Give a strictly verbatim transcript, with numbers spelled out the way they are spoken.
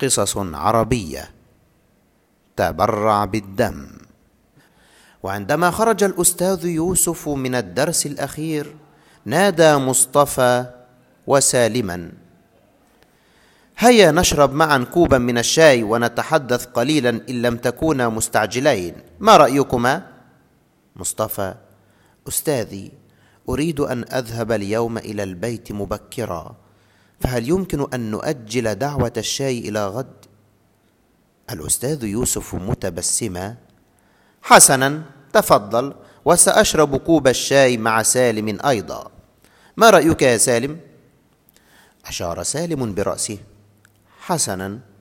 قصص عربية. تبرع بالدم. وعندما خرج الأستاذ يوسف من الدرس الأخير نادى مصطفى وسالما: هيا نشرب معا كوبا من الشاي ونتحدث قليلا إن لم تكونا مستعجلين، ما رأيكما؟ مصطفى: أستاذي، أريد أن أذهب اليوم إلى البيت مبكرا، فهل يمكن أن نؤجل دعوة الشاي إلى غد؟ الأستاذ يوسف متبسما: حسنا، تفضل، وسأشرب كوب الشاي مع سالم أيضا. ما رأيك يا سالم؟ أشار سالم برأسه: حسنا.